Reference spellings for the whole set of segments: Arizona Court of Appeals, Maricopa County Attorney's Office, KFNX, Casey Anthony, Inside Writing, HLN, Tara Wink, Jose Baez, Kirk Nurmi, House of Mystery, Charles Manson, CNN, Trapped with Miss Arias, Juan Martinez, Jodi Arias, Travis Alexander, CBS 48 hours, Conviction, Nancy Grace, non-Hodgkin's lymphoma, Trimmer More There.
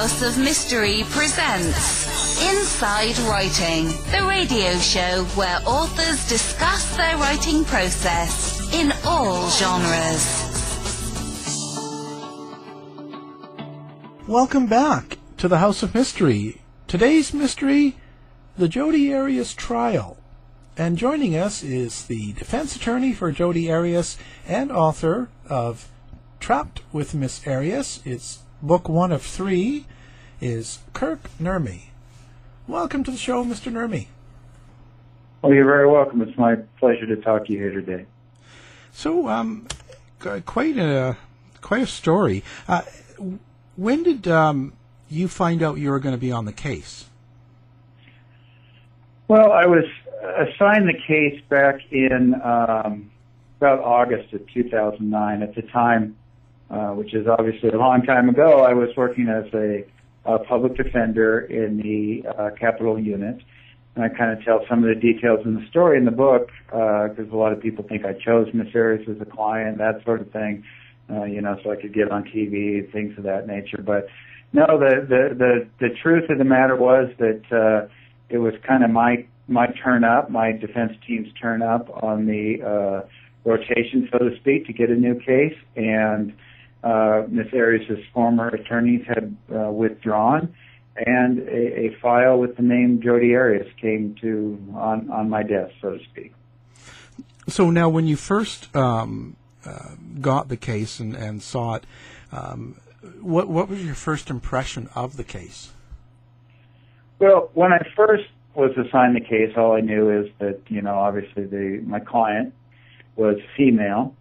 House of Mystery presents Inside Writing, the radio show where authors discuss their writing process in all genres. Welcome back to the House of Mystery. Today's mystery, the Jodi Arias trial. And joining us is the defense attorney for Jodi Arias and author of Trapped with Miss Arias. It's book one of three, is Kirk Nurmi. Welcome to the show, Mr. Nurmi. Oh, you're very welcome. It's my pleasure to talk to you here today. So, quite a story. When did you find out you were going to be on the case? Well, I was assigned the case back in about August of 2009. At the time, which is obviously a long time ago, I was working as a public defender in the capital unit, and I kind of tell some of the details in the story in the book because a lot of people think I chose Miss Arias as a client, that sort of thing, so I could get on TV, things of that nature. But no, the truth of the matter was that it was kind of my turn up, my defense team's turn up on the rotation, so to speak, to get a new case. And Miss Arias' former attorneys had withdrawn, and a file with the name Jodi Arias came on my desk, so to speak. So now when you first got the case and saw it, what was your first impression of the case? Well, when I first was assigned the case, all I knew is that, obviously my client was female,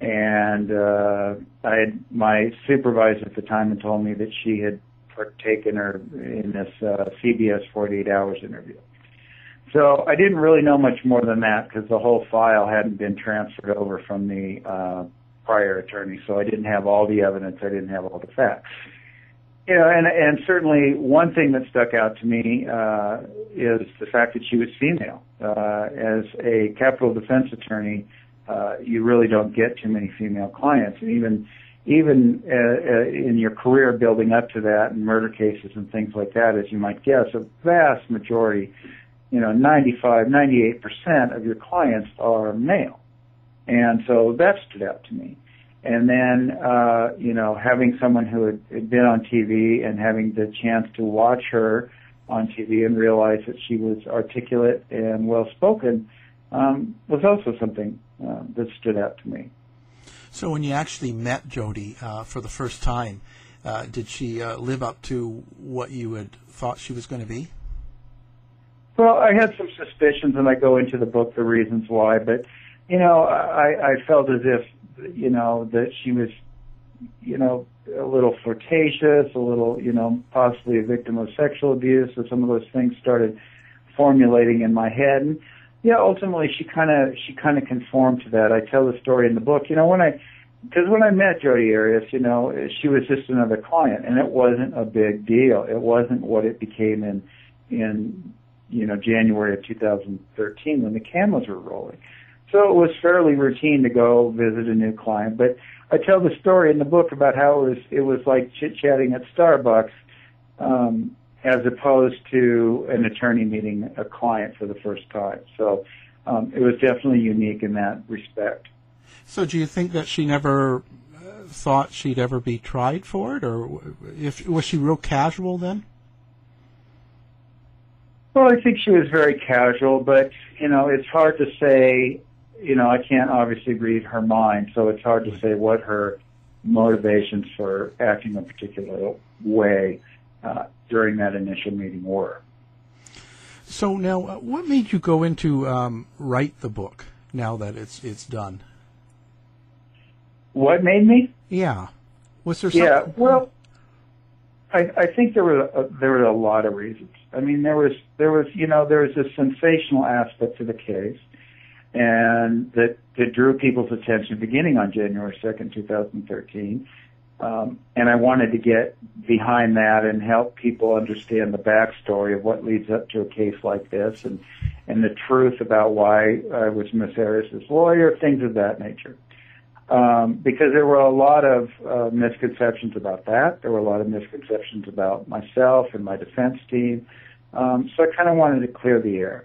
and my supervisor at the time had told me that she had partaken in this CBS 48 hours interview. So I didn't really know much more than that because the whole file hadn't been transferred over from the prior attorney, so I didn't have all the evidence, I didn't have all the facts. And certainly one thing that stuck out to me is the fact that she was female. As a capital defense attorney, you really don't get too many female clients, and even in your career building up to that, in murder cases and things like that, as you might guess, a vast majority, 95, 98% of your clients are male, and so that stood out to me. And then, having someone who had been on TV and having the chance to watch her on TV and realize that she was articulate and well-spoken was also something that stood out to me. So when you actually met Jodi for the first time, did she live up to what you had thought she was going to be? Well, I had some suspicions, and I go into the book the reasons why, but, I felt as if, that she was, a little flirtatious, a little, possibly a victim of sexual abuse, or some of those things started formulating in my head. And ultimately she kind of conformed to that. I tell the story in the book, when I met Jodi Arias, she was just another client, and it wasn't a big deal. It wasn't what it became in January of 2013 when the cameras were rolling. So it was fairly routine to go visit a new client. But I tell the story in the book about how it was like chit-chatting at Starbucks as opposed to an attorney meeting a client for the first time. So it was definitely unique in that respect. So do you think that she never thought she'd ever be tried for it? Or was she real casual then? Well, I think she was very casual, but, it's hard to say. I can't obviously read her mind, so it's hard to say what her motivations for acting a particular way during that initial meeting were. So now, what made you go into write the book now that it's done? What made me? Yeah. Was there something? Yeah, well, I think there were a lot of reasons. I mean, there was this sensational aspect to the case, and that drew people's attention beginning on January 2nd, 2013. And I wanted to get behind that and help people understand the backstory of what leads up to a case like this, and the truth about why I was Miss Arias' lawyer, things of that nature. because there were a lot of misconceptions about that. There were a lot of misconceptions about myself and my defense team. So I kind of wanted to clear the air.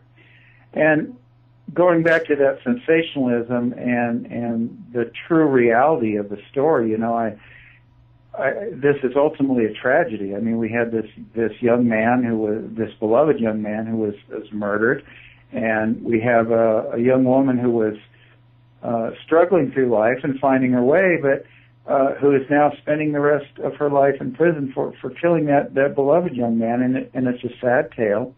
And going back to that sensationalism and the true reality of the story, you know, this is ultimately a tragedy. I mean, we had this young man who was this beloved young man who was murdered, and we have a young woman who was struggling through life and finding her way, but who is now spending the rest of her life in prison for killing that beloved young man. And it's a sad tale,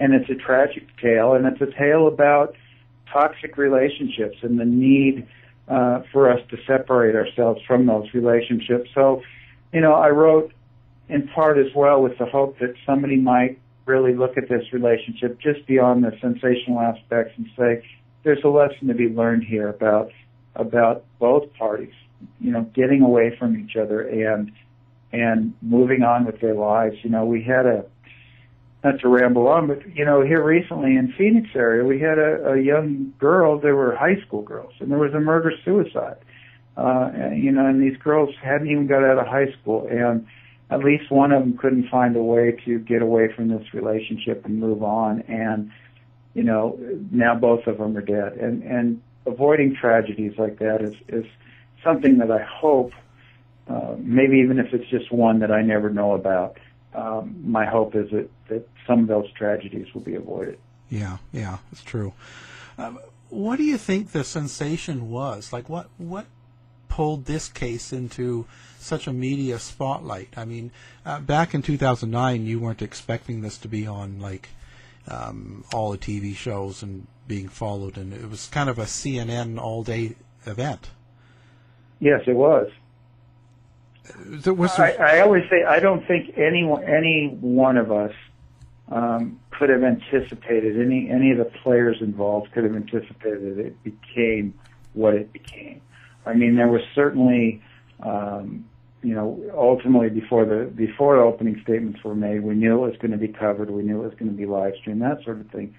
and it's a tragic tale, and it's a tale about toxic relationships and the need for us to separate ourselves from those relationships. So, you know, I wrote in part as well with the hope that somebody might really look at this relationship just beyond the sensational aspects and say, there's a lesson to be learned here about both parties, you know, getting away from each other and moving on with their lives. You know, we had not to ramble on, but, you know, here recently in Phoenix area, we had a young girl. They were high school girls, and there was a murder-suicide. You know, and these girls hadn't even got out of high school, and at least one of them couldn't find a way to get away from this relationship and move on. And, you know, now both of them are dead. And avoiding tragedies like that is something that I hope, maybe even if it's just one that I never know about, my hope is that some of those tragedies will be avoided. Yeah, it's true. What do you think the sensation was? Like, what pulled this case into such a media spotlight? I mean, back in 2009, you weren't expecting this to be on, like, all the TV shows and being followed, and it was kind of a CNN all-day event. Yes, it was. I always say I don't think any one of us could have anticipated, any of the players involved could have anticipated that it became what it became. I mean, there was certainly, you know, ultimately before the opening statements were made, we knew it was going to be covered, we knew it was going to be live streamed, that sort of thing.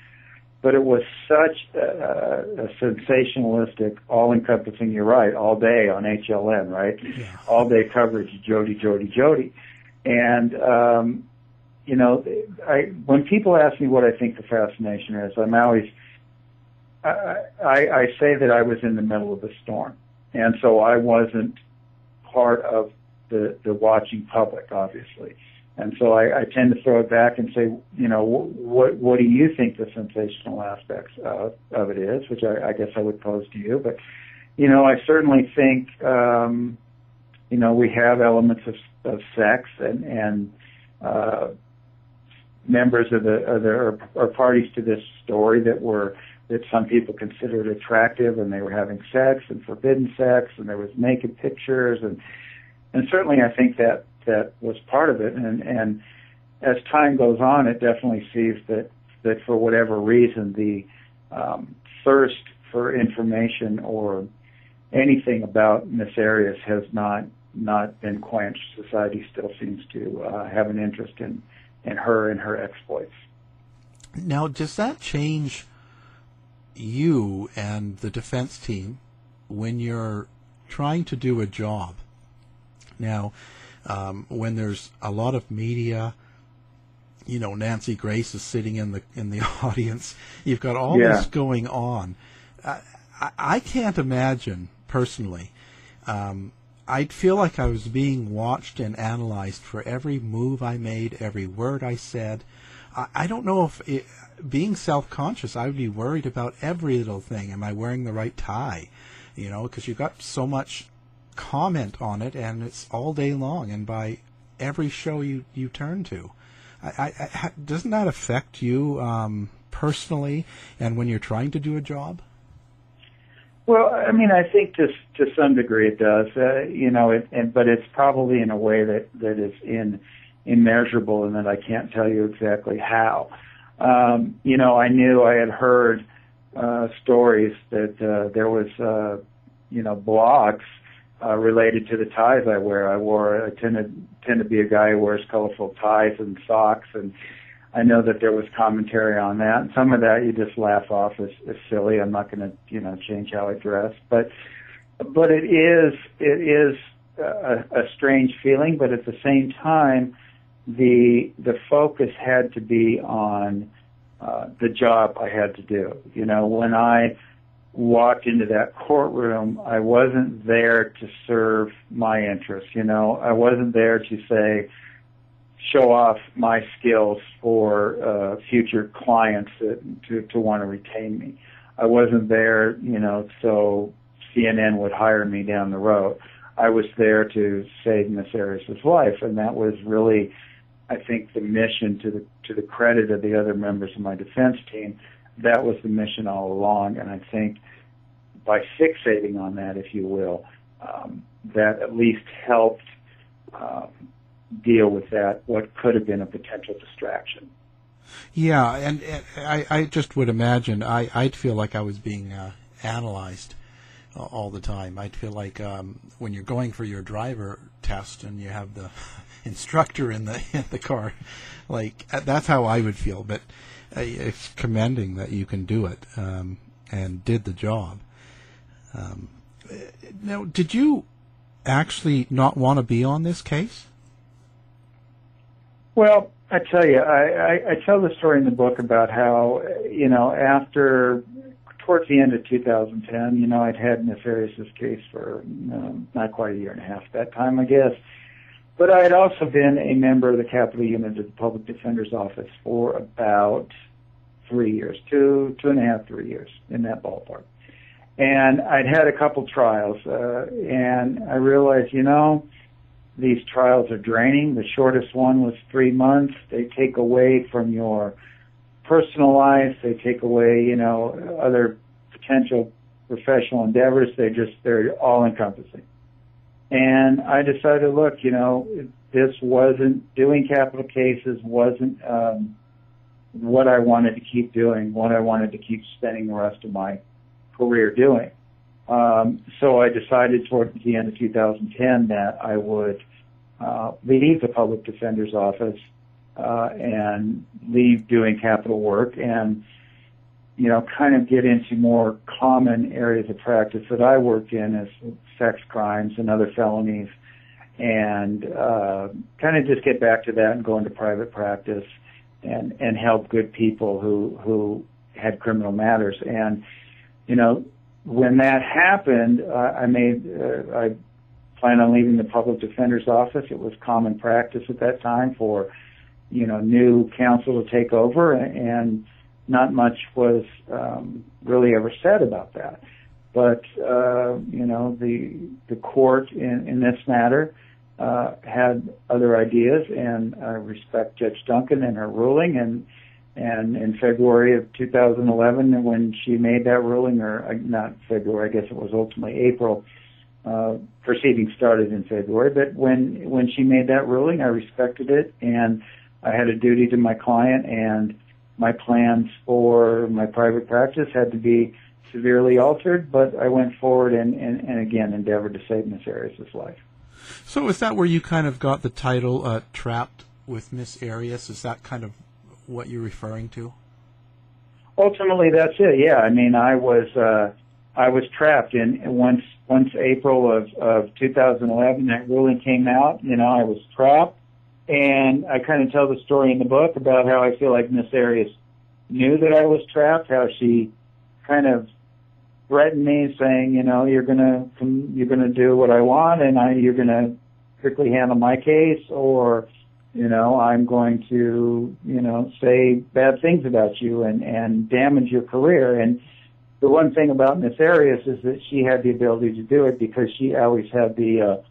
But it was such a sensationalistic, all-encompassing, you're right, all day on HLN, right? Yeah. All-day coverage, Jodi, Jodi, Jodi. And, you know, when people ask me what I think the fascination is, I'm always, I say that I was in the middle of the storm. And so I wasn't part of the watching public, obviously. And so I tend to throw it back and say, you know, what do you think the sensational aspects of it is, which I guess I would pose to you. But, you know, I certainly think, you know, we have elements of sex and members of or parties to this story that some people considered attractive, and they were having sex and forbidden sex, and there was naked pictures, and certainly I think that was part of it, and as time goes on, it definitely sees that for whatever reason, the thirst for information or anything about Miss Arias has not been quenched. Society still seems to have an interest in her and her exploits. Now, does that change you and the defense team when you're trying to do a job? Now, when there's a lot of media, you know, Nancy Grace is sitting in the audience. You've got all this going on. I can't imagine personally. I'd feel like I was being watched and analyzed for every move I made, every word I said. I don't know if being self-conscious, I would be worried about every little thing. Am I wearing the right tie? You know, because you've got so much comment on it, and it's all day long, and by every show you turn to. Doesn't that affect you personally, and when you're trying to do a job? Well, I mean, I think to some degree it does, you know, but it's probably in a way that is immeasurable, and that I can't tell you exactly how. You know, I knew I had heard stories that there was, you know, blogs related to the ties I wear. I tend to be a guy who wears colorful ties and socks, and I know that there was commentary on that. And some of that you just laugh off as silly. I'm not going to, you know, change how I dress, but But it is a strange feeling, but at the same time, the focus had to be on the job I had to do. You know, when I walked into that courtroom, I wasn't there to serve my interests. You know, I wasn't there to say, show off my skills for future clients to want to retain me. I wasn't there, you know, so CNN would hire me down the road. I was there to save Miss Arias' life, and that was really, I think, the mission, to the credit of the other members of my defense team. That was the mission all along, and I think by fixating on that, if you will, that at least helped deal with that, what could have been a potential distraction. Yeah, and I just would imagine, I'd feel like I was being analyzed all the time. I'd feel like when you're going for your driver test and you have the instructor in the car, like that's how I would feel. But it's commending that you can do it and did the job. Now, did you actually not want to be on this case? Well, I tell you, I tell the story in the book about how, you know, after towards the end of 2010, you know, I'd had Miss Arias' case for not quite a year and a half at that time, I guess. But I had also been a member of the Capital Unit of the Public Defender's Office for about 3 years, two and a half, 3 years, in that ballpark. And I'd had a couple trials, and I realized, you know, these trials are draining. The shortest one was 3 months. They take away from your personal life. They take away, you know, other potential professional endeavors. They're all-encompassing. And I decided, look, you know, this wasn't doing capital cases, wasn't what I wanted to keep doing, what I wanted to keep spending the rest of my career doing. So I decided toward the end of 2010 that I would leave the public defender's office and leave doing capital work and, you know, kind of get into more common areas of practice that I work in as sex crimes and other felonies, and kind of just get back to that and go into private practice and help good people who had criminal matters. And, you know, when that happened, I planned on leaving the public defender's office. It was common practice at that time for, you know, new counsel to take over, and not much was really ever said about that. But, you know, the court in this matter had other ideas, and I respect Judge Duncan and her ruling, and in February of 2011, when she made that ruling, or not February, I guess it was ultimately April, proceedings started in February, but when she made that ruling, I respected it, and I had a duty to my client, and my plans for my private practice had to be severely altered, but I went forward and again, endeavored to save Miss Arias' life. So is that where you kind of got the title Trapped with Miss Arias? Is that kind of what you're referring to? Ultimately, that's it. Yeah, I mean, I was trapped. And once April of 2011, that ruling came out. You know, I was trapped, and I kind of tell the story in the book about how I feel like Miss Arias knew that I was trapped. How she kind of threatened me, saying, you know, you're gonna do what I want, and you're gonna strictly handle my case, or, you know, I'm going to, you know, say bad things about you and damage your career. And the one thing about Miss Arias is that she had the ability to do it because she always had the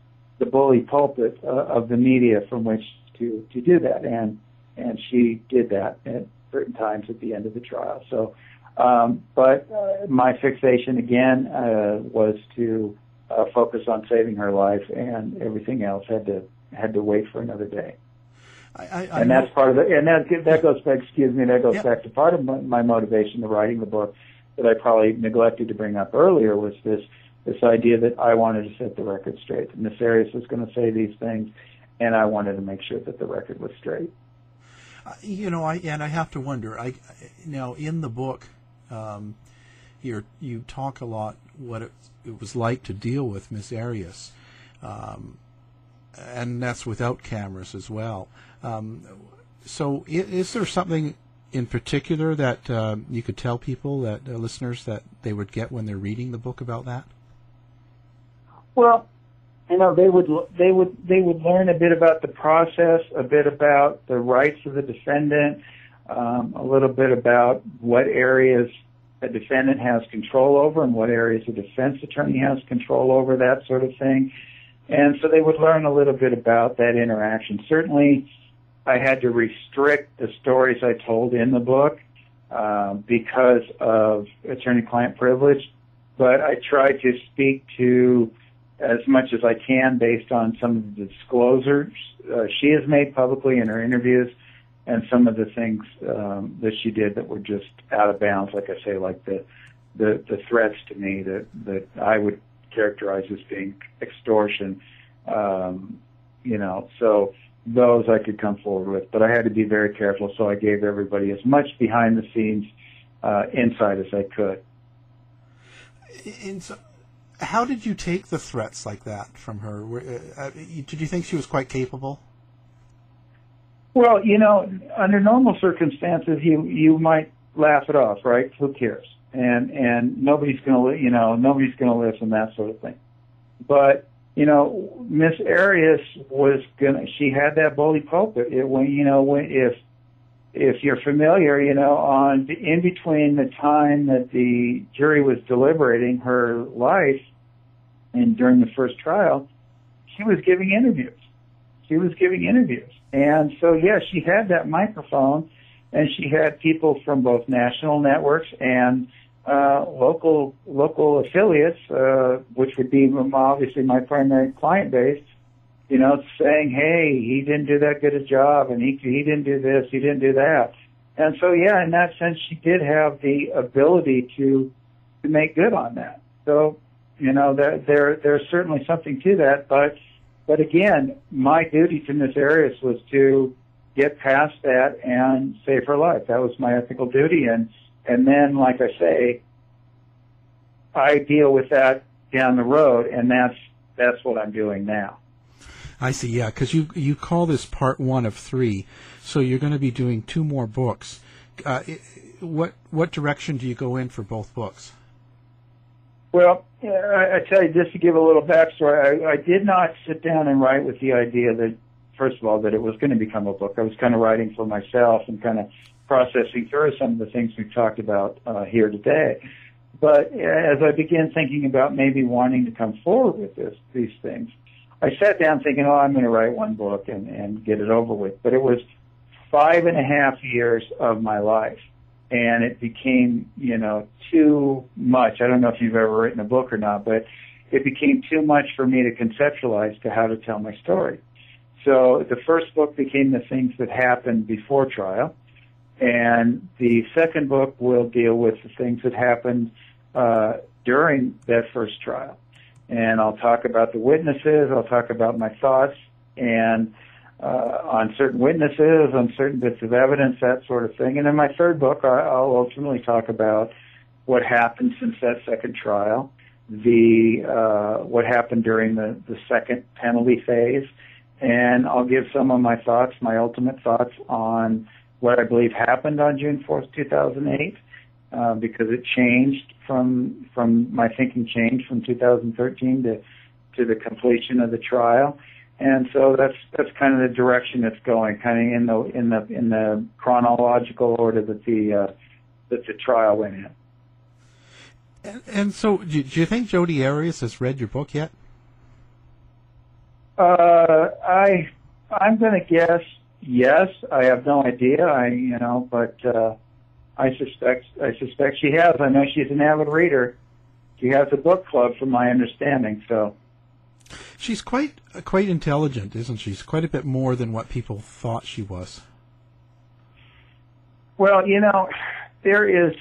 bully pulpit of the media from which to do that. And she did that at certain times at the end of the trial. So, but my fixation again was to focus on saving her life, and everything else had to wait for another day. And that's part of it. And that goes back. Excuse me. That goes back to part of my motivation to writing the book that I probably neglected to bring up earlier, was this idea that I wanted to set the record straight. Miss Arias was going to say these things, and I wanted to make sure that the record was straight. You know, I have to wonder. Now in the book, you talk a lot what it was like to deal with Miss Arias, and that's without cameras as well. So is there something in particular that you could tell people, that listeners, that they would get when they're reading the book about that? Well, you know, they would learn a bit about the process, a bit about the rights of the defendant, a little bit about what areas the defendant has control over and what areas the defense attorney has control over, that sort of thing. And so they would learn a little bit about that interaction. Certainly, I had to restrict the stories I told in the book because of attorney-client privilege, but I tried to speak to as much as I can based on some of the disclosures she has made publicly in her interviews, and some of the things that she did that were just out of bounds, like I say, like the threats to me that I would characterize as being extortion. You know, so those I could come forward with, but I had to be very careful, so I gave everybody as much behind-the-scenes insight as I could. And so, how did you take the threats like that from her? Did you think she was quite capable? Well, you know, under normal circumstances, you might laugh it off, right? Who cares? And nobody's gonna listen, that sort of thing. But you know, Miss Arias she had that bully pulpit. If you're familiar, you know, in between the time that the jury was deliberating her life and during the first trial, she was giving interviews. And so, yeah, she had that microphone, and she had people from both national networks and local affiliates, which would be obviously my primary client base, you know, saying, hey, he didn't do that good a job, and he didn't do this, he didn't do that. And so, yeah, in that sense, she did have the ability to make good on that. So, you know, there's certainly something to that, but again, my duty to Miss Arias was to get past that and save her life. That was my ethical duty. And then, like I say, I deal with that down the road, and that's what I'm doing now. I see, yeah, because you call this part one of three, so you're going to be doing two more books. What direction do you go in for both books? Well, I tell you, just to give a little backstory, I did not sit down and write with the idea that, first of all, that it was going to become a book. I was kind of writing for myself and kind of processing through some of the things we've talked about here today. But as I began thinking about maybe wanting to come forward with these things, I sat down thinking, oh, I'm going to write one book and get it over with. But it was 5.5 years of my life. And it became, you know, too much. I don't know if you've ever written a book or not, but it became too much for me to conceptualize to how to tell my story. So the first book became the things that happened before trial, and the second book will deal with the things that happened during that first trial. And I'll talk about the witnesses, I'll talk about my thoughts, and on certain witnesses, on certain bits of evidence, that sort of thing. And in my third book, I'll ultimately talk about what happened since that second trial, what happened during the second penalty phase, and I'll give some of my thoughts, my ultimate thoughts on what I believe happened on June 4th, 2008, because it changed from my thinking changed from 2013 to the completion of the trial. And so that's kind of the direction it's going, kind of in the chronological order that the trial went in. And so, do you think Jodi Arias has read your book yet? I'm going to guess yes. I have no idea. But I suspect she has. I know she's an avid reader. She has a book club, from my understanding. So. She's quite intelligent, isn't she? She's quite a bit more than what people thought she was. Well, you know, there is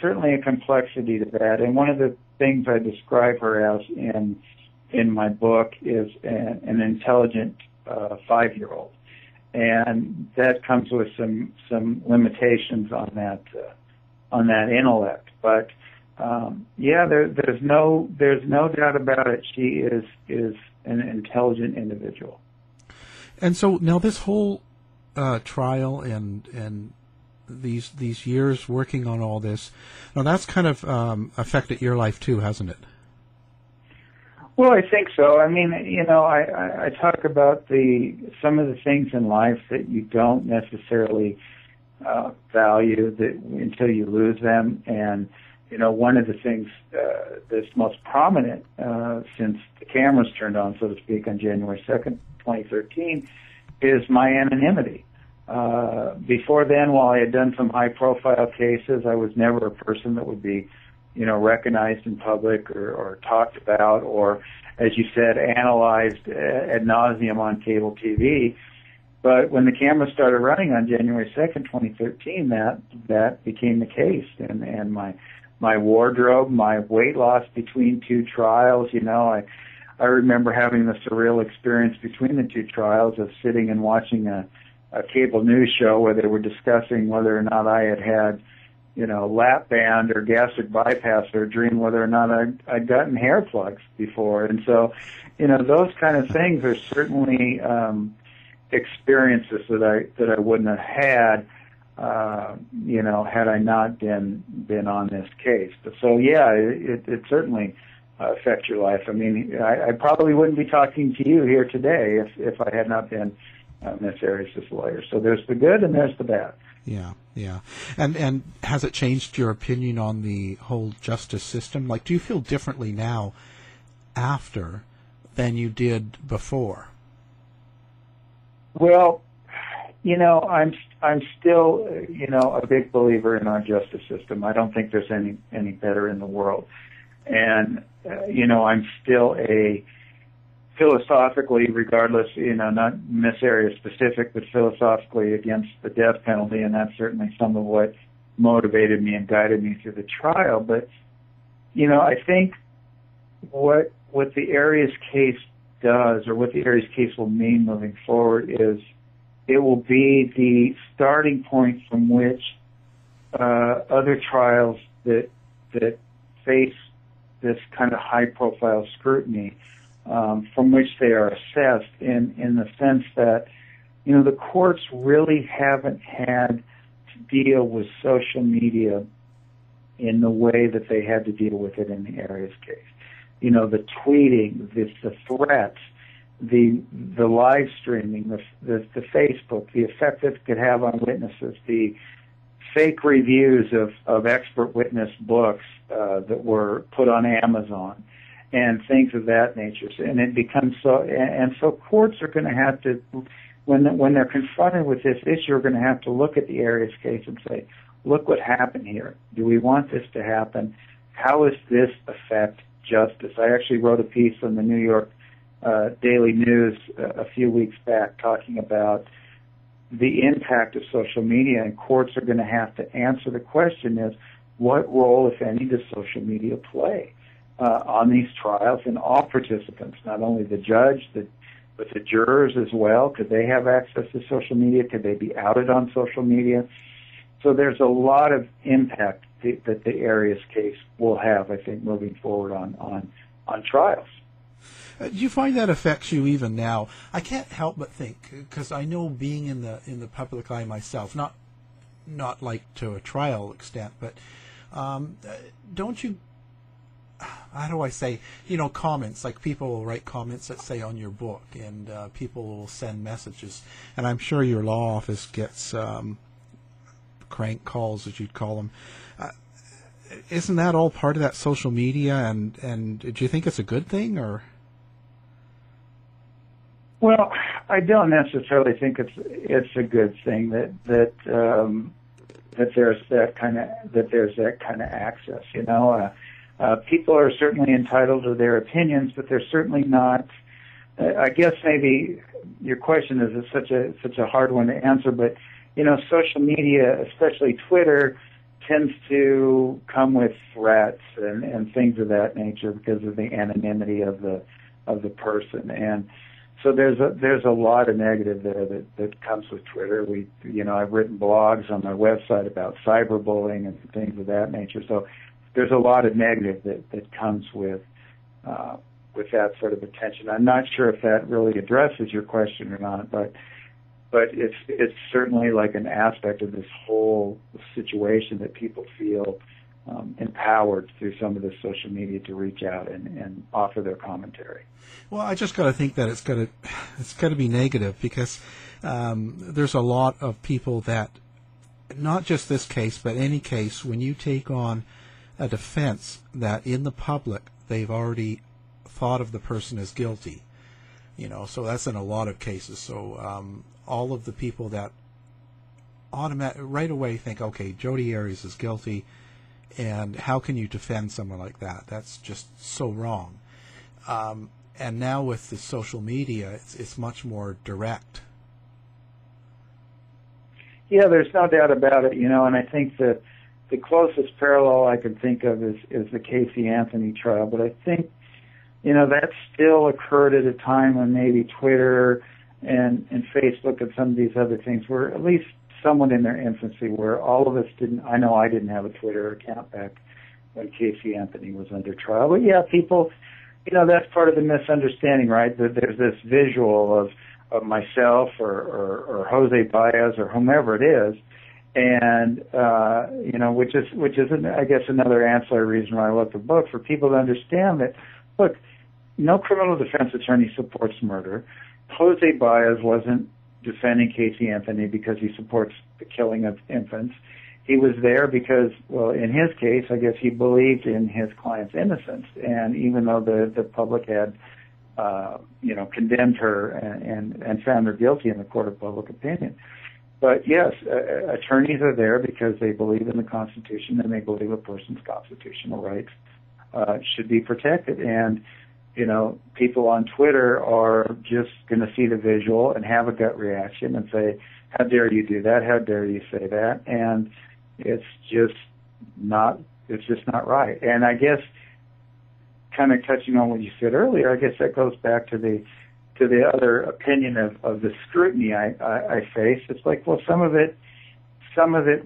certainly a complexity to that, and one of the things I describe her as in my book is an intelligent 5-year-old, and that comes with some limitations on that intellect, but. There's no doubt about it. She is an intelligent individual. And so now this whole trial and these years working on all this, now that's kind of affected your life too, hasn't it? Well, I think so. I mean, you know, I talk about some of the things in life that you don't necessarily value until you lose them. And, you know, one of the things that's most prominent since the cameras turned on, so to speak, on January 2nd, 2013, is my anonymity. Before then, while I had done some high-profile cases, I was never a person that would be, you know, recognized in public or talked about or, as you said, analyzed ad nauseum on cable TV. But when the camera started running on January 2nd, 2013, that became the case. And my wardrobe, my weight loss between two trials, you know, I remember having the surreal experience between the two trials of sitting and watching a cable news show where they were discussing whether or not I had, you know, lap band or gastric bypass surgery, and whether or not I'd gotten hair plugs before. And so, you know, those kind of things are certainly experiences that I wouldn't have had, you know, had I not been on this case. But so, yeah, it certainly affects your life. I mean, I probably wouldn't be talking to you here today if I had not been Miss Arias' lawyer. So there's the good and there's the bad. Yeah, yeah. And has it changed your opinion on the whole justice system? Like, do you feel differently now after than you did before? Well, you know, I'm still, you know, a big believer in our justice system. I don't think there's any better in the world. And, you know, I'm still philosophically, regardless, you know, not Miss Arias specific, but philosophically against the death penalty, and that's certainly some of what motivated me and guided me through the trial. But, you know, I think what the Arias case does, or what the Arias case will mean moving forward, is it will be the starting point from which other trials that face this kind of high-profile scrutiny, from which they are assessed in the sense that, you know, the courts really haven't had to deal with social media in the way that they had to deal with it in the Arias case. You know, the tweeting, the threats, the live streaming, the Facebook, the effect that it could have on witnesses, the fake reviews of expert witness books that were put on Amazon, and things of that nature. And it becomes so, and so courts are going to have to, when they're confronted with this issue, are going to have to look at the Arias case and say, look what happened here. Do we want this to happen? How does this affect justice? I actually wrote a piece on the New York Daily News a few weeks back talking about the impact of social media, and courts are going to have to answer the question is, what role, if any, does social media play on these trials, and all participants, not only the judge, but the jurors as well? Could they have access to social media? Could they be outed on social media? So there's a lot of impact that the Arias case will have, I think, moving forward on trials. Do you find that affects you even now? I can't help but think, because I know being in the public eye myself, not like to a trial extent, but don't you? How do I say, you know, comments, like people will write comments, let's say, on your book, and people will send messages. And I'm sure your law office gets crank calls, as you'd call them. Isn't that all part of that social media? And do you think it's a good thing? Or? Well, I don't necessarily think it's a good thing that there's that kind of access, you know. People are certainly entitled to their opinions, but they're certainly not. I guess maybe your question is such a hard one to answer, but you know, social media, especially Twitter, tends to come with threats and things of that nature because of the anonymity of the person, and so there's a lot of negative there that comes with Twitter. I've written blogs on my website about cyberbullying and things of that nature, so. there's a lot of negative that comes with that sort of attention. I'm not sure if that really addresses your question or not, but it's certainly like an aspect of this whole situation that people feel empowered through some of the social media to reach out and offer their commentary. Well, I just got to think that it's got to be negative, because there's a lot of people that, not just this case, but any case, when you take on a defense that in the public they've already thought of the person as guilty, you know, so that's in a lot of cases. So all of the people that right away think, okay, Jodi Arias is guilty, and how can you defend someone like that? That's just so wrong. And now with the social media, it's much more direct. Yeah, there's no doubt about it, you know, and I think that the closest parallel I can think of is the Casey Anthony trial, but I think, you know, that still occurred at a time when maybe Twitter and Facebook and some of these other things were at least somewhat in their infancy, where all of us didn't, I know I didn't have a Twitter account back when Casey Anthony was under trial, but yeah, people, you know, that's part of the misunderstanding, right, that there's this visual of myself or Jose Baez or whomever it is, and you know, which is I guess another ancillary reason why I wrote the book, for people to understand that, look, no criminal defense attorney supports murder. Jose Baez wasn't defending Casey Anthony because he supports the killing of infants. He was there because, well, in his case, I guess he believed in his client's innocence, and even though the public had you know, condemned her and found her guilty in the court of public opinion. But yes, attorneys are there because they believe in the Constitution and they believe a person's constitutional rights should be protected. And, you know, people on Twitter are just going to see the visual and have a gut reaction and say, how dare you do that? How dare you say that? And it's just not right. And I guess, kind of touching on what you said earlier, I guess that goes back to the other opinion of the scrutiny I face. It's like, well, some of it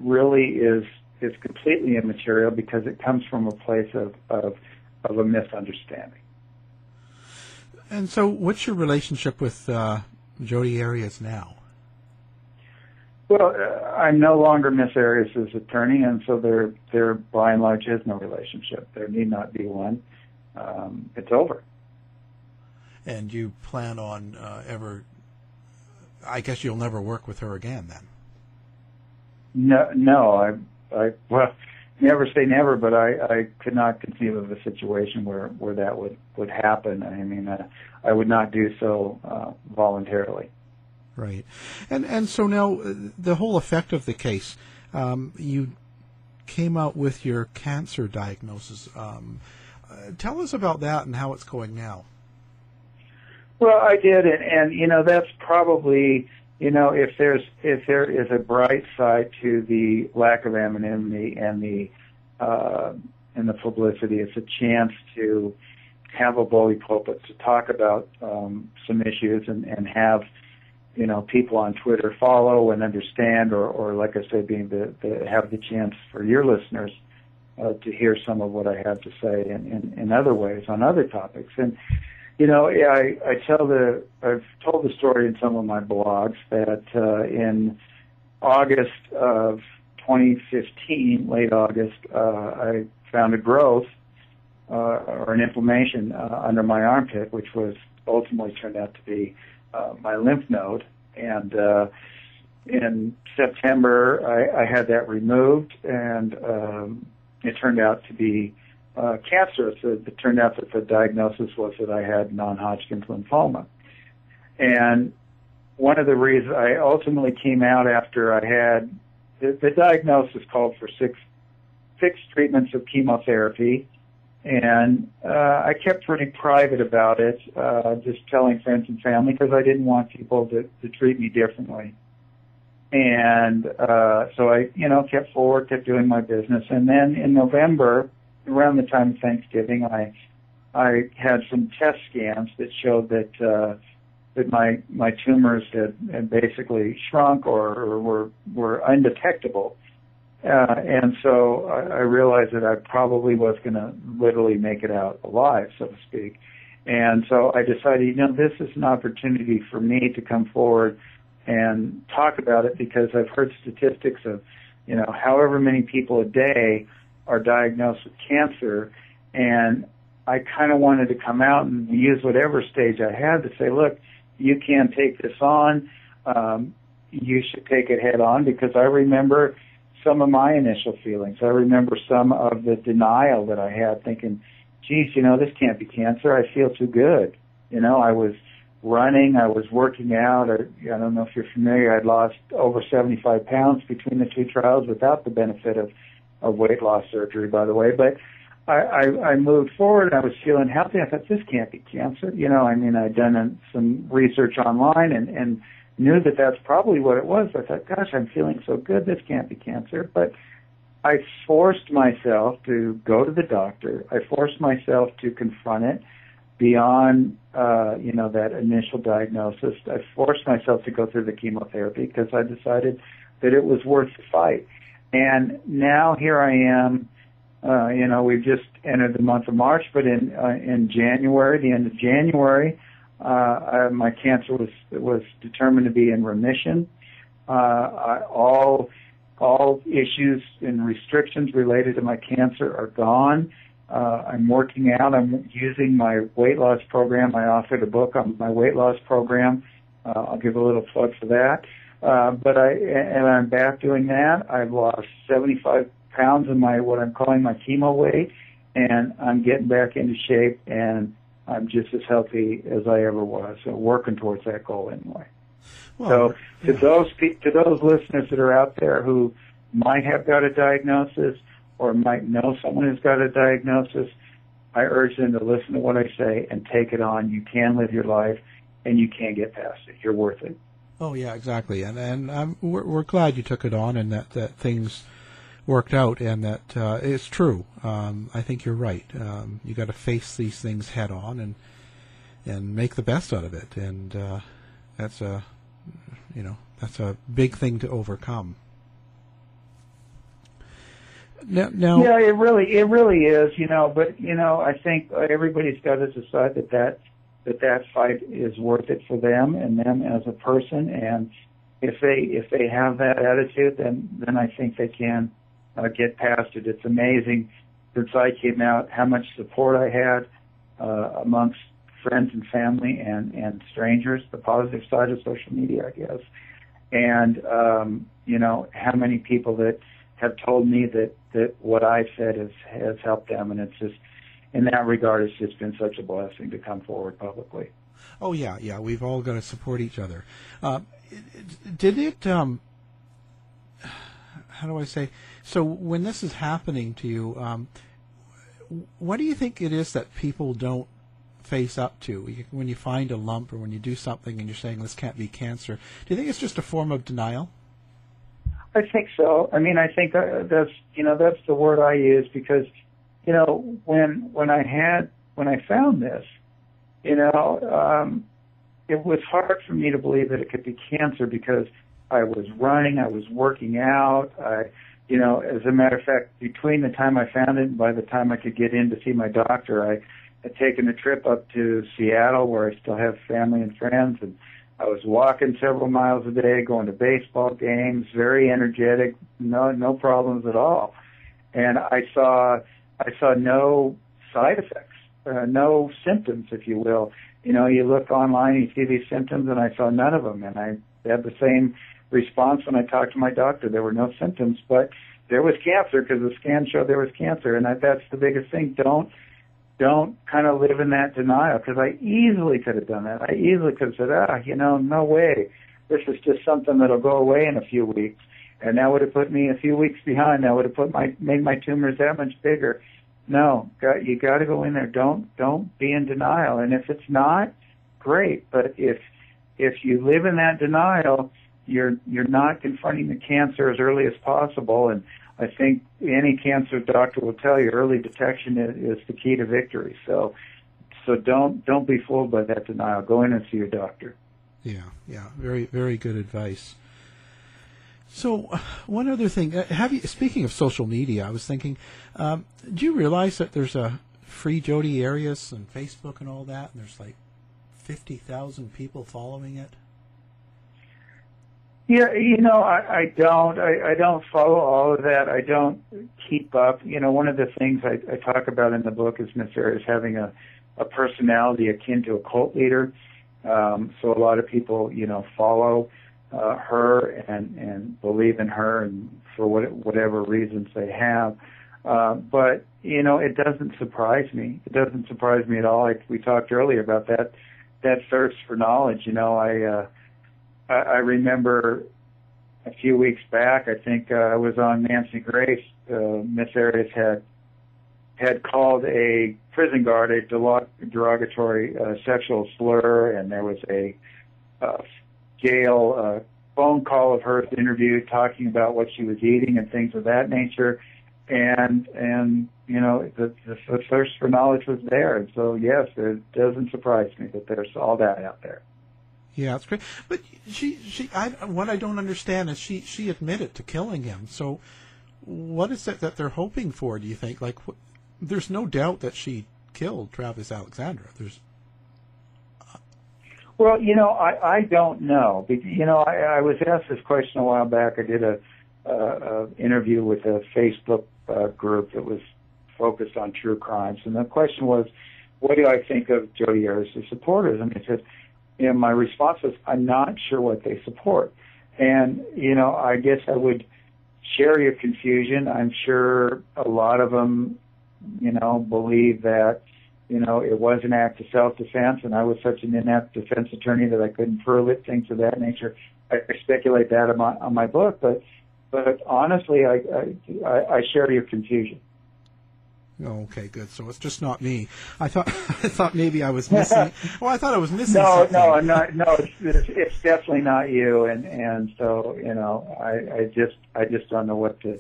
really is completely immaterial because it comes from a place of a misunderstanding. And so, what's your relationship with Jodi Arias now? Well, I'm no longer Miss Arias' attorney, and so there by and large is no relationship. There need not be one. It's over. And you plan on ever? I guess you'll never work with her again, then. No. I never say never, but I could not conceive of a situation where that would happen. I mean, I would not do so voluntarily. Right, and so now the whole effect of the case. You came out with your cancer diagnosis. Tell us about that and how it's going now. Well, I did, and you know, that's probably, you know, if there is a bright side to the lack of anonymity and the publicity, it's a chance to have a bully pulpit to talk about some issues and have, you know, people on Twitter follow and understand, or like I said, being the have the chance for your listeners to hear some of what I have to say in other ways on other topics. And, you know, I've told the story in some of my blogs that in August of 2015, late August, I found a growth or an inflammation under my armpit, which was ultimately turned out to be my lymph node. And in September, I had that removed, and it turned out to be cancerous. It turned out that the diagnosis was that I had non-Hodgkin's lymphoma. And one of the reasons I ultimately came out after I had the diagnosis called for six treatments of chemotherapy, and I kept pretty private about it, just telling friends and family because I didn't want people to treat me differently. And so I, you know, kept doing my business. And then in November, around the time of Thanksgiving, I had some test scans that showed that that my tumors had basically shrunk or were undetectable. And so I realized that I probably was going to literally make it out alive, so to speak. And so I decided, you know, this is an opportunity for me to come forward and talk about it, because I've heard statistics of, you know, however many people a day are diagnosed with cancer, and I kind of wanted to come out and use whatever stage I had to say, look, you can take this on. You should take it head on, because I remember some of my initial feelings. I remember some of the denial that I had, thinking, geez, you know, this can't be cancer. I feel too good. You know, I was running. I was working out. I don't know if you're familiar. I'd lost over 75 pounds between the two trials without the benefit of weight loss surgery, by the way. But I moved forward. I was feeling healthy. I thought, this can't be cancer. You know, I mean, I'd done some research online and knew that that's probably what it was. I thought, gosh, I'm feeling so good. This can't be cancer. But I forced myself to go to the doctor. I forced myself to confront it beyond, you know, that initial diagnosis. I forced myself to go through the chemotherapy because I decided that it was worth the fight. And now here I am. You know, we've just entered the month of March, but in January, the end of January, my cancer was determined to be in remission. All issues and restrictions related to my cancer are gone. I'm working out. I'm using my weight loss program. I authored a book on my weight loss program. I'll give a little plug for that. But I'm back doing that. I've lost 75 pounds in my, what I'm calling my chemo weight, and I'm getting back into shape, and I'm just as healthy as I ever was. So working towards that goal anyway. Well, so to those listeners that are out there who might have got a diagnosis or might know someone who's got a diagnosis, I urge them to listen to what I say and take it on. You can live your life, and you can get past it. You're worth it. Oh, yeah, exactly. And we're glad you took it on, and that things worked out, and that it's true. I think you're right. You got to face these things head on and make the best out of it. And that's a big thing to overcome. Now, yeah, it really is. You know, but you know, I think everybody's got to decide that fight is worth it for them and them as a person. And if they have that attitude, then I think they can get past it. It's amazing since I came out how much support I had amongst friends and family and strangers, the positive side of social media, I guess. And, you know, how many people that have told me that what I said has helped them. And it's just, in that regard, it's just been such a blessing to come forward publicly. Oh, yeah, yeah. We've all got to support each other. How do I say? So when this is happening to you, what do you think it is that people don't face up to? When you find a lump or when you do something and you're saying this can't be cancer, do you think it's just a form of denial? I think so. I mean, I think that's the word I use, because, you know, when I found this, you know, it was hard for me to believe that it could be cancer, because I was running, I was working out. You know, as a matter of fact, between the time I found it and by the time I could get in to see my doctor, I had taken a trip up to Seattle, where I still have family and friends, and I was walking several miles a day, going to baseball games, very energetic, no problems at all. And I saw no side effects, no symptoms, if you will. You know, you look online, you see these symptoms, and I saw none of them, and I had the same response when I talked to my doctor. There were no symptoms, but there was cancer, because the scan showed there was cancer, and that's the biggest thing. Don't kind of live in that denial, because I easily could have done that. I easily could have said, you know, no way. This is just something that'll go away in a few weeks, and that would have put me a few weeks behind. That would have made my tumors that much bigger. No, you got to go in there. Don't be in denial, and if it's not, great, but if you live in that denial, you're not confronting the cancer as early as possible. And I think any cancer doctor will tell you early detection is the key to victory. So don't be fooled by that denial. Go in and see your doctor. Yeah, very, very good advice. So one other thing, speaking of social media, I was thinking, do you realize that there's a free Jodi Arias on Facebook and all that, and there's like 50,000 people following it? Yeah, you know, I don't follow all of that. I don't keep up. You know, one of the things I talk about in the book is Miss Arias having a personality akin to a cult leader. So a lot of people, you know, follow her and believe in her, and for whatever reasons they have. But you know, it doesn't surprise me. It doesn't surprise me at all. We talked earlier about that thirst for knowledge. You know, I remember a few weeks back, I think I was on Nancy Grace. Miss Arias had called a prison guard a derogatory sexual slur, and there was a jail phone call of hers interviewed talking about what she was eating and things of that nature. And you know, the thirst for knowledge was there. And so, yes, it doesn't surprise me that there's all that out there. Yeah, it's great. But what I don't understand is she admitted to killing him. So what is it that they're hoping for, do you think? Like, there's no doubt that she killed Travis Alexander. Well, you know, I don't know. You know, I was asked this question a while back. I did a interview with a Facebook group that was focused on true crimes. And the question was, what do I think of Jodi Arias' supporters? And they said, you know, my response was, I'm not sure what they support. And, you know, I guess I would share your confusion. I'm sure a lot of them, you know, believe that, you know, it was an act of self-defense, and I was such an inept defense attorney that I couldn't prove it, things of that nature. I speculate that on my book, but honestly, I share your confusion. Okay, good. So it's just not me. I thought maybe I was missing. Well, I thought I was missing something. No. It's definitely not you. And so, you know, I just don't know what to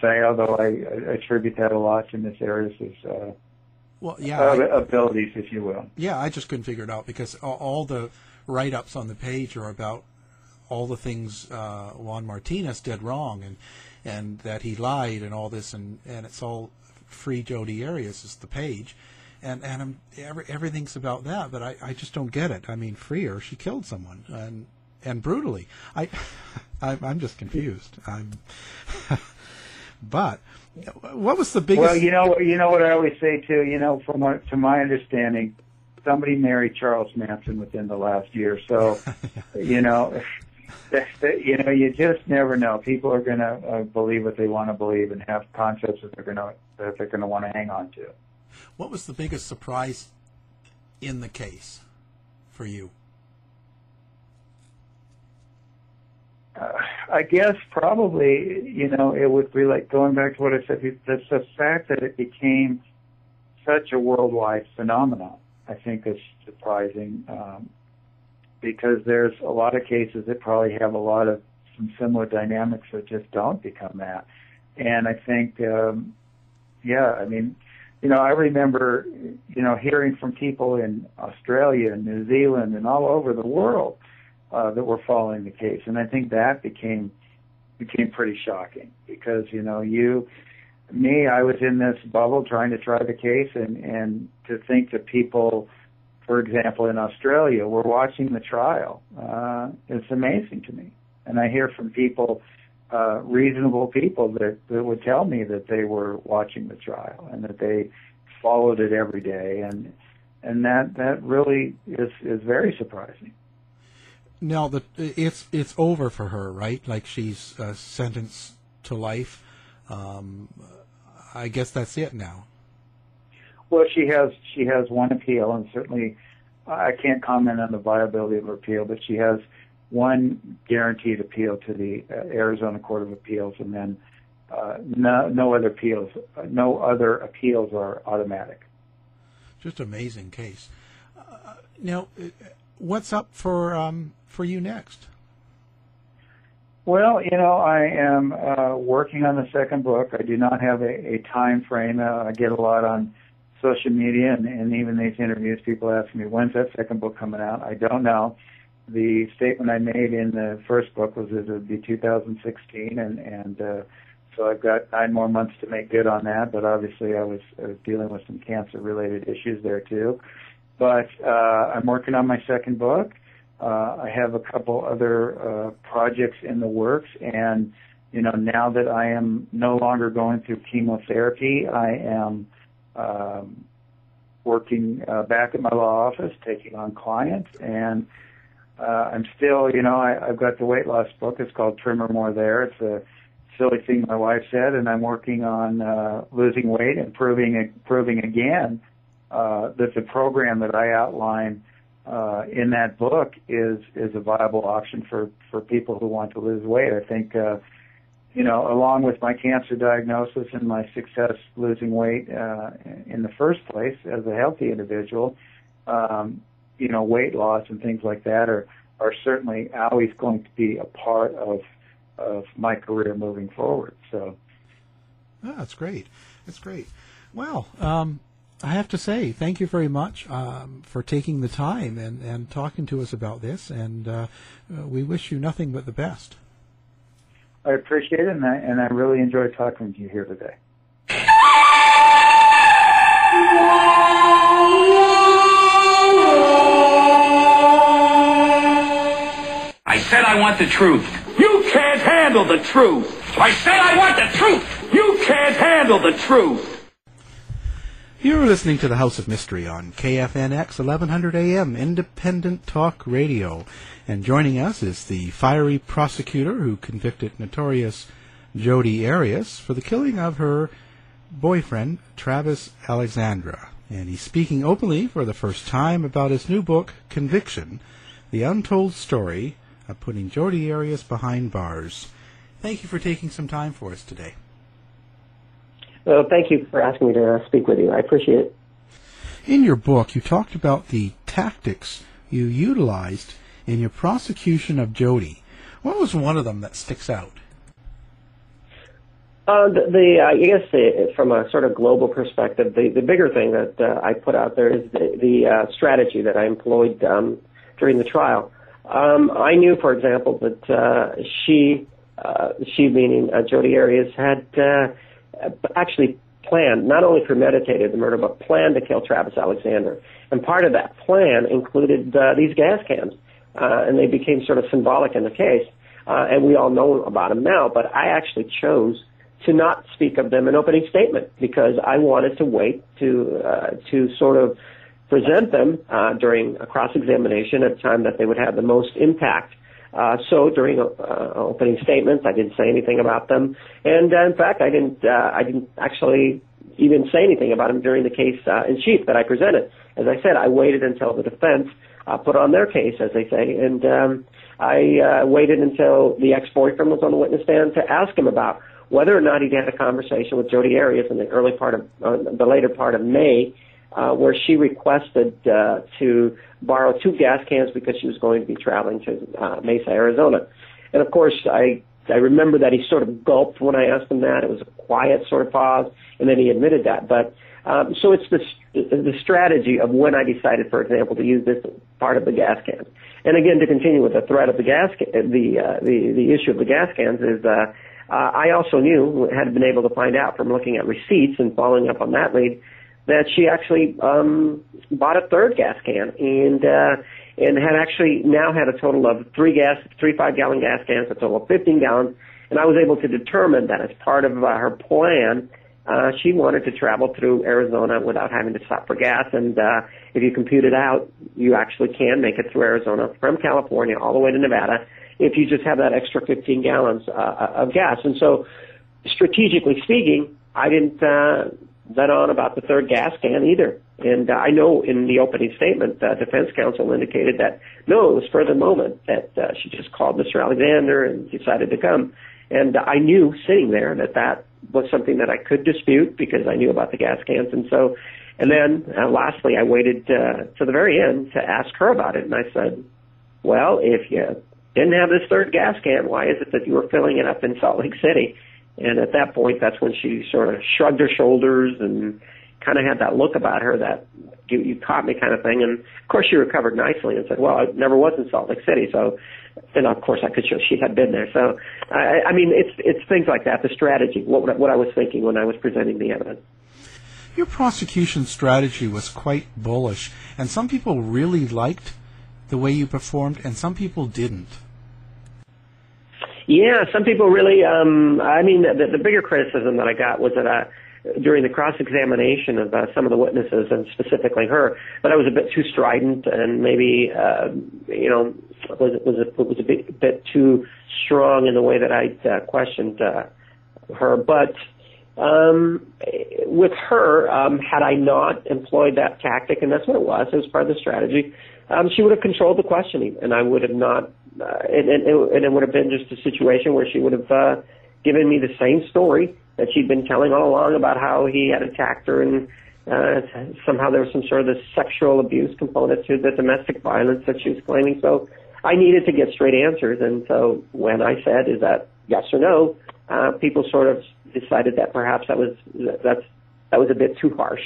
say. Although I attribute that a lot to Miss Arias's abilities, if you will. Yeah, I just couldn't figure it out because all the write-ups on the page are about all the things Juan Martinez did wrong and that he lied and all this, and it's all. Free Jodi Arias is the page, and everything's about that, but I just don't get it. I mean, free her, she killed someone and brutally. I'm just confused. But what was the biggest? Well, you know what I always say too. You know, to my understanding, somebody married Charles Manson within the last year. So, you know. You know, you just never know. People are going to believe what they want to believe and have concepts that they're going to want to hang on to. What was the biggest surprise in the case for you? I guess probably, you know, it would be like going back to what I said. That's the fact that it became such a worldwide phenomenon. I think is surprising. Because there's a lot of cases that probably have a lot of some similar dynamics that just don't become that. And I think, I mean, you know, I remember, you know, hearing from people in Australia and New Zealand and all over the world that were following the case. And I think that became pretty shocking because, you know, I was in this bubble trying to try the case and to think that people, for example, in Australia, we're watching the trial. It's amazing to me. And I hear from people, reasonable people, that would tell me that they were watching the trial and that they followed it every day. And that really is very surprising. Now, it's over for her, right? Like she's sentenced to life. I guess that's it now. Well, she has one appeal, and certainly I can't comment on the viability of her appeal, but she has one guaranteed appeal to the Arizona Court of Appeals, and then no other appeals are automatic. Just amazing case. Now, what's up for you next? Well, you know, I am working on the second book. I do not have a time frame. I get a lot on social media and even these interviews, people ask me, when's that second book coming out? I don't know. the statement I made in the first book was it would be 2016, and so I've got 9 more months to make good on that. But obviously, I was dealing with some cancer-related issues there too. But I'm working on my second book. I have a couple other projects in the works, and you know, now that I am no longer going through chemotherapy, I am working back at my law office, taking on clients, and I'm still, you know, I've got the weight loss book. It's called Trimmer More There. It's a silly thing my wife said, and I'm working on losing weight and proving again that the program that I outline in that book is a viable option for people who want to lose weight. I think, you know, along with my cancer diagnosis and my success losing weight in the first place as a healthy individual, you know, weight loss and things like that are certainly always going to be a part of my career moving forward. So, oh, that's great. That's great. Well, I have to say thank you very much for taking the time and talking to us about this, and we wish you nothing but the best. I appreciate it, and I really enjoyed talking to you here today. I said I want the truth. You can't handle the truth. I said I want the truth. You can't handle the truth. You're listening to the House of Mystery on KFNX 1100 AM, Independent Talk Radio. And joining us is the fiery prosecutor who convicted notorious Jodi Arias for the killing of her boyfriend, Travis Alexander. And he's speaking openly for the first time about his new book, Conviction, The Untold Story of Putting Jodi Arias Behind Bars. Thank you for taking some time for us today. Well, thank you for asking me to speak with you. I appreciate it. In your book, you talked about the tactics you utilized in your prosecution of Jodi. What was one of them that sticks out? I guess, from a sort of global perspective, the bigger thing that I put out there is the strategy that I employed during the trial. I knew, for example, that she meaning Jodi Arias, had... actually planned, not only premeditated the murder, but planned to kill Travis Alexander. And part of that plan included these gas cans, and they became sort of symbolic in the case. And we all know about them now, but I actually chose to not speak of them in opening statement because I wanted to wait to sort of present them during a cross-examination at a time that they would have the most impact. So during opening statements, I didn't say anything about them, and in fact, I didn't actually even say anything about them during the case in chief that I presented. As I said, I waited until the defense put on their case, as they say, and I waited until the ex-boyfriend was on the witness stand to ask him about whether or not he'd had a conversation with Jodi Arias in the later part of May. Where she requested to borrow 2 gas cans because she was going to be traveling to Mesa, Arizona. And, of course, I remember that he sort of gulped when I asked him that. It was a quiet sort of pause, and then he admitted that. But so it's the strategy of when I decided, for example, to use this part of the gas cans. And, again, to continue with the threat of the gas the issue of the gas cans is I also knew, had been able to find out from looking at receipts and following up on that lead, that she actually bought a 3rd gas can and had actually now had a total of 3 5-gallon gas cans, a total of 15 gallons. And I was able to determine that as part of her plan, she wanted to travel through Arizona without having to stop for gas. And if you compute it out, you actually can make it through Arizona from California all the way to Nevada if you just have that extra 15 gallons of gas. And so strategically speaking, I didn't... Then on about the 3rd gas can either. And I know in the opening statement, defense counsel indicated that, no, it was for the moment that she just called Mr. Alexander and decided to come. And I knew sitting there that was something that I could dispute because I knew about the gas cans. And so, and then lastly, I waited to the very end to ask her about it. And I said, well, if you didn't have this 3rd gas can, why is it that you were filling it up in Salt Lake City? And at that point, that's when she sort of shrugged her shoulders and kind of had that look about her that you caught me kind of thing. And, of course, she recovered nicely and said, well, I never was in Salt Lake City. So, and, of course, I could show she had been there. So, I mean, it's things like that, the strategy, what I was thinking when I was presenting the evidence. Your prosecution strategy was quite bullish, and some people really liked the way you performed, and some people didn't. Yeah, some people really, I mean, the bigger criticism that I got was that during the cross-examination of some of the witnesses, and specifically her, that I was a bit too strident and maybe, you know, was a bit too strong in the way that I questioned her. But with her, had I not employed that tactic, and that's what it was part of the strategy, she would have controlled the questioning, and I would have not, and it would have been just a situation where she would have given me the same story that she'd been telling all along about how he had attacked her, and somehow there was some sort of this sexual abuse component to the domestic violence that she was claiming. So I needed to get straight answers, and so when I said, is that yes or no, people sort of decided that perhaps that was a bit too harsh.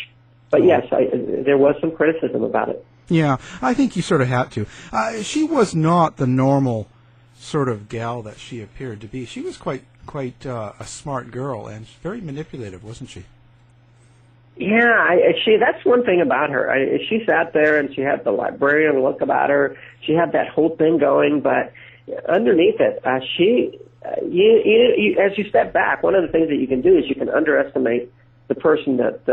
But yes, there was some criticism about it. Yeah, I think you sort of had to. She was not the normal sort of gal that she appeared to be. She was quite a smart girl and very manipulative, wasn't she? Yeah, that's one thing about her. She sat there and she had the librarian look about her. She had that whole thing going, but underneath it, as you step back, one of the things that you can do is you can underestimate the person that's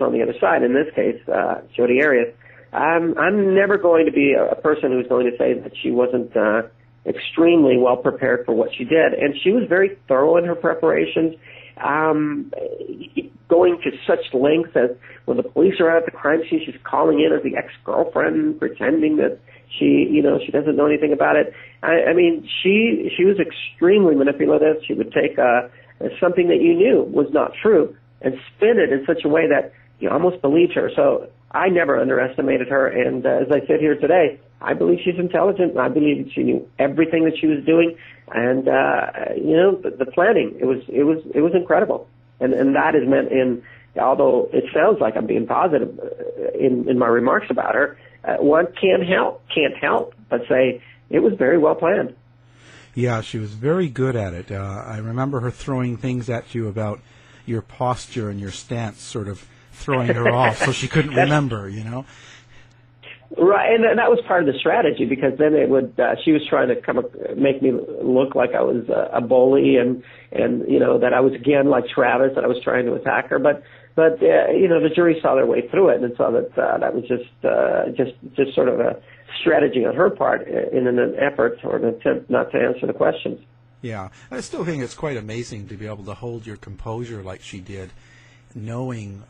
on the other side. In this case, Jodi Arias. I'm never going to be a person who's going to say that she wasn't extremely well prepared for what she did, and she was very thorough in her preparations, going to such lengths as when the police are out at the crime scene, she's calling in as the ex-girlfriend, pretending that she doesn't know anything about it. I mean, she was extremely manipulative. She would take something that you knew was not true and spin it in such a way that you almost believed her. So I never underestimated her, and as I sit here today, I believe she's intelligent. I believe that she knew everything that she was doing, and the planning. It was incredible, and that is meant in. Although it sounds like I'm being positive in my remarks about her, one can't help but say it was very well planned. Yeah, she was very good at it. I remember her throwing things at you about your posture and your stance, sort of throwing her off so she couldn't remember, you know? Right, and that was part of the strategy, because then she was trying to make me look like I was a bully, and you know, that I was, again, like Travis, that I was trying to attack her, but you know, the jury saw their way through it and saw that that was just sort of a strategy on her part in an effort or an attempt not to answer the questions. Yeah, I still think it's quite amazing to be able to hold your composure like she did, knowing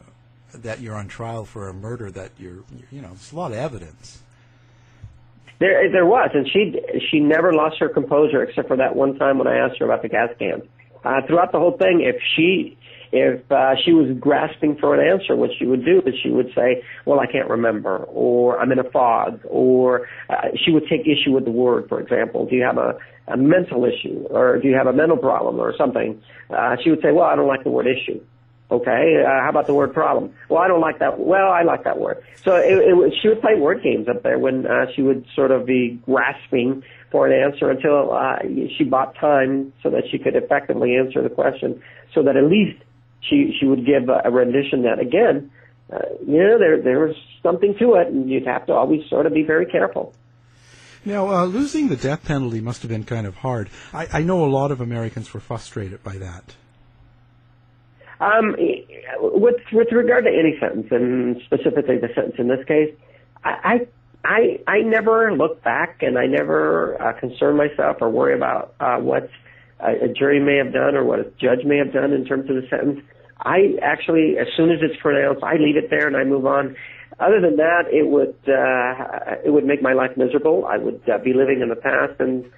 that you're on trial for a murder that it's a lot of evidence. There was, and she never lost her composure except for that one time when I asked her about the gas can. Throughout the whole thing, if she was grasping for an answer, what she would do is she would say, well, I can't remember, or I'm in a fog, or she would take issue with the word, for example. Do you have a mental issue, or do you have a mental problem or something? She would say, well, I don't like the word issue. Okay, how about the word problem? Well, I don't like that. Well, I like that word. So she would play word games up there when she would sort of be grasping for an answer until she bought time so that she could effectively answer the question, so that at least she would give a rendition that, again, there was something to it, and you'd have to always sort of be very careful. Now, losing the death penalty must have been kind of hard. I know a lot of Americans were frustrated by that. With regard to any sentence, and specifically the sentence in this case, I never look back, and I never concern myself or worry about what a jury may have done or what a judge may have done in terms of the sentence. I actually, as soon as it's pronounced, I leave it there and I move on. Other than that, it would make my life miserable. I would be living in the past, and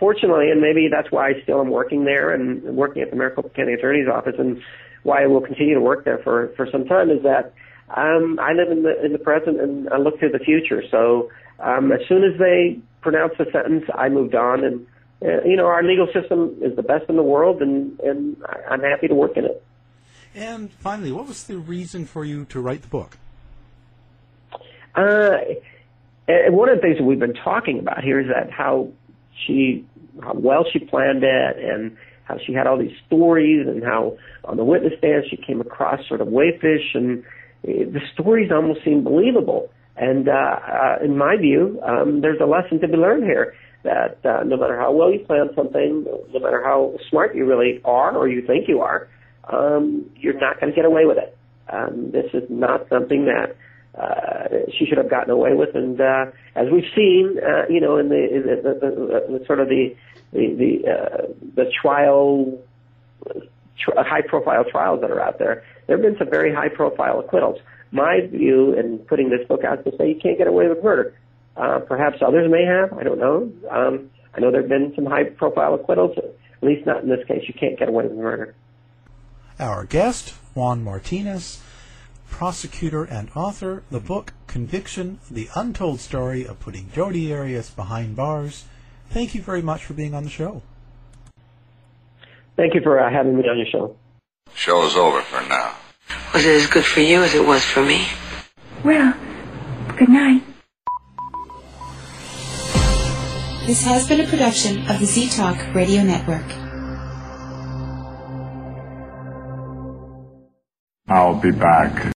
fortunately, and maybe that's why I still am working there and working at the Maricopa County Attorney's Office, and why I will continue to work there for some time, is that I live in the present, and I look to the future. So as soon as they pronounce the sentence, I moved on, and our legal system is the best in the world, and I'm happy to work in it. And finally, what was the reason for you to write the book? And one of the things that we've been talking about here is that how well she planned it, and how she had all these stories, and how on the witness stand she came across sort of wayfish, and the stories almost seem believable. And in my view, there's a lesson to be learned here, that no matter how well you plan something, no matter how smart you really are or you think you are, you're not going to get away with it. This is not something that she should have gotten away with, and as we've seen, you know, in the high-profile trials that are out there, there have been some very high-profile acquittals. My view in putting this book out is to say you can't get away with murder. Perhaps others may have. I don't know. I know there have been some high-profile acquittals. At least not in this case. You can't get away with murder. Our guest, Juan Martinez, prosecutor and author, the book Conviction, The Untold Story of Putting Jodi Arias Behind Bars. Thank you very much for being on the show. Thank you for having me on your show. Show is over for now. Was it as good for you as it was for me? Well, good night. This has been a production of the Z-Talk Radio Network. I'll be back.